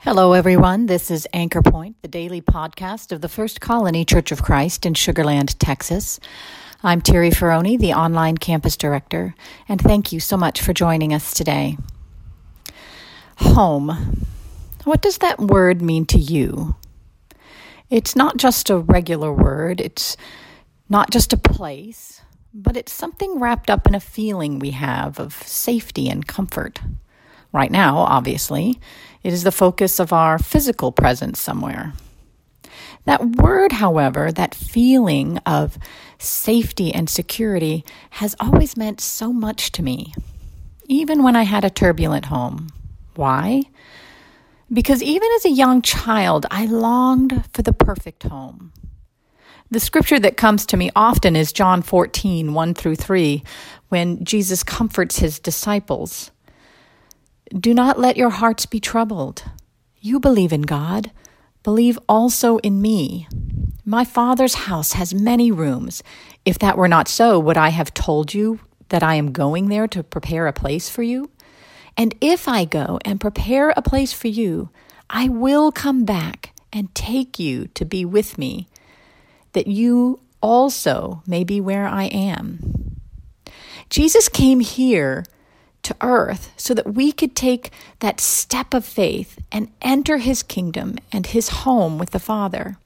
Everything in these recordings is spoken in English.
Hello, everyone. This is Anchor Point, the daily podcast of the First Colony Church of Christ in Sugar Land, Texas. I'm Terry Ferroni, the online campus director, and thank you so much for joining us today. Home. What does that word mean to you? It's not just a regular word. It's not just a place, but it's something wrapped up in a feeling we have of safety and comfort. Right now, obviously, it is the focus of our physical presence somewhere. That word, however, that feeling of safety and security has always meant so much to me, even when I had a turbulent home. Why? Because even as a young child, I longed for the perfect home. The scripture that comes to me often is John 14, 1-3, when Jesus comforts his disciples. Do not let your hearts be troubled. You believe in God. Believe also in me. My Father's house has many rooms. If that were not so, would I have told you that I am going there to prepare a place for you? And if I go and prepare a place for you, I will come back and take you to be with me, that you also may be where I am. Jesus came here to earth so that we could take that step of faith and enter his kingdom and his home with the Father,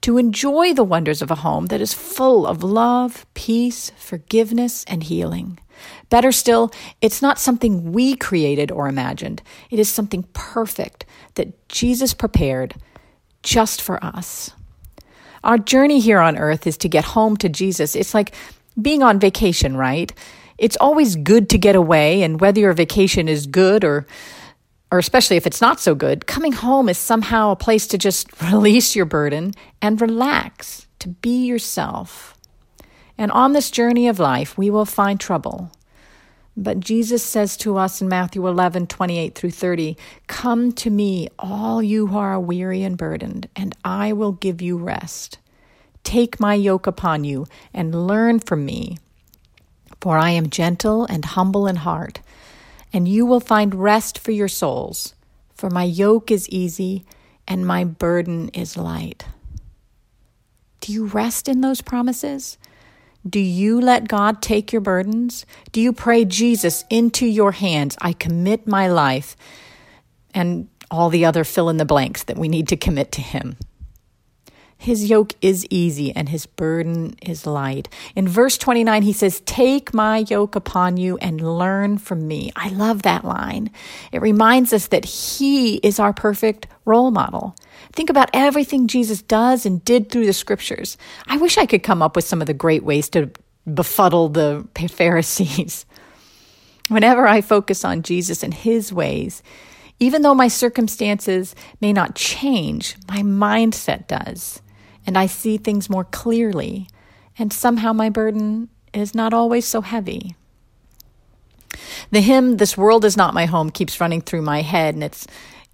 to enjoy the wonders of a home that is full of love, peace, forgiveness, and healing. Better still, it's not something we created or imagined. It is something perfect that Jesus prepared just for us. Our journey here on earth is to get home to Jesus. It's like being on vacation, right? It's always good to get away, and whether your vacation is good or especially if it's not so good, coming home is somehow a place to just release your burden and relax, to be yourself. And on this journey of life, we will find trouble. But Jesus says to us in Matthew 11, 28-30, "Come to me, all you who are weary and burdened, and I will give you rest. Take my yoke upon you and learn from me. For I am gentle and humble in heart, and you will find rest for your souls. For my yoke is easy and my burden is light." Do you rest in those promises? Do you let God take your burdens? Do you pray, "Jesus, into your hands I commit my life," and all the other fill in the blanks that we need to commit to him? His yoke is easy and his burden is light. In verse 29, he says, "Take my yoke upon you and learn from me." I love that line. It reminds us that he is our perfect role model. Think about everything Jesus does and did through the scriptures. I wish I could come up with some of the great ways to befuddle the Pharisees. Whenever I focus on Jesus and his ways, even though my circumstances may not change, my mindset does. And I see things more clearly, and somehow my burden is not always so heavy. The hymn, "This World is Not My Home," keeps running through my head,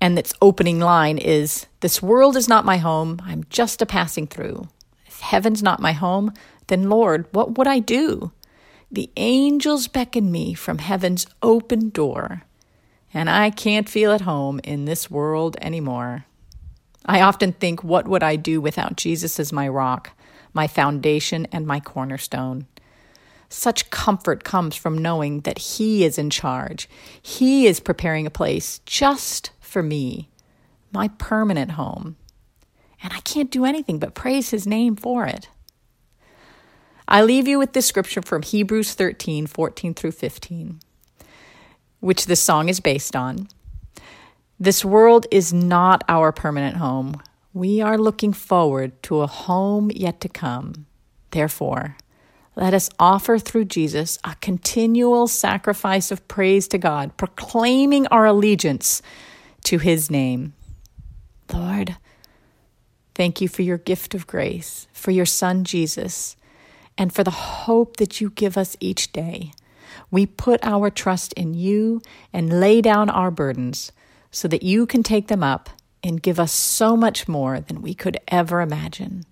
and its opening line is, "This world is not my home, I'm just a passing through. If heaven's not my home, then Lord, what would I do? The angels beckon me from heaven's open door, and I can't feel at home in this world anymore." I often think, what would I do without Jesus as my rock, my foundation, and my cornerstone? Such comfort comes from knowing that he is in charge. He is preparing a place just for me, my permanent home. And I can't do anything but praise his name for it. I leave you with this scripture from Hebrews 13, 14-15, which this song is based on. This world is not our permanent home. We are looking forward to a home yet to come. Therefore, let us offer through Jesus a continual sacrifice of praise to God, proclaiming our allegiance to his name. Lord, thank you for your gift of grace, for your Son Jesus, and for the hope that you give us each day. We put our trust in you and lay down our burdens, so that you can take them up and give us so much more than we could ever imagine.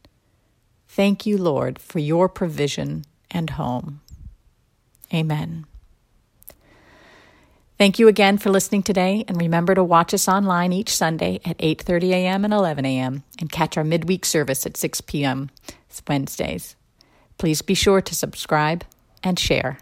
Thank you, Lord, for your provision and home. Amen. Thank you again for listening today, and remember to watch us online each Sunday at 8:30 a.m. and 11 a.m. and catch our midweek service at 6 p.m. Wednesdays. Please be sure to subscribe and share.